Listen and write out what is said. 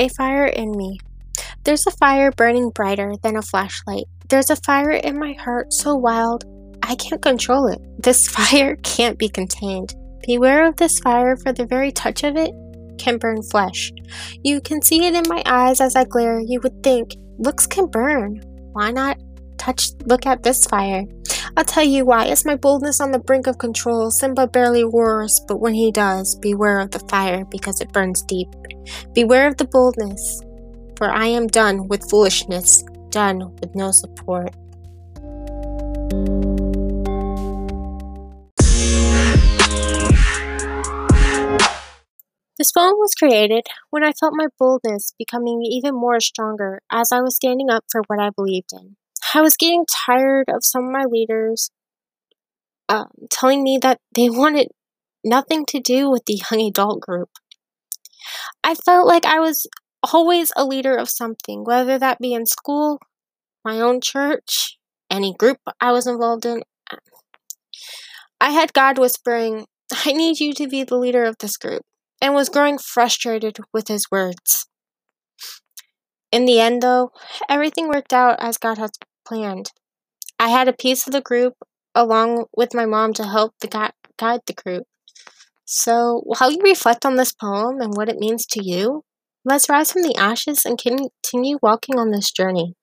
A fire in me. There's a fire burning brighter than a flashlight. There's a fire in my heart so wild, I can't control it. This fire can't be contained. Beware of this fire, for the very touch of it can burn flesh. You can see it in my eyes as I glare. You would think, looks can burn. Why not look at this fire? I'll tell you why. It's my boldness on the brink of control. Simba barely roars, but when he does, beware of the fire, because it burns deep. Beware of the boldness, for I am done with foolishness, done with no support. This poem was created when I felt my boldness becoming even more stronger as I was standing up for what I believed in. I was getting tired of some of my leaders telling me that they wanted nothing to do with the young adult group. I felt like I was always a leader of something, whether that be in school, my own church, any group I was involved in. I had God whispering, "I need you to be the leader of this group," and was growing frustrated with his words. In the end, though, everything worked out as God had planned. I had a piece of the group along with my mom to help guide the group. So while you reflect on this poem and what it means to you, let's rise from the ashes and continue walking on this journey.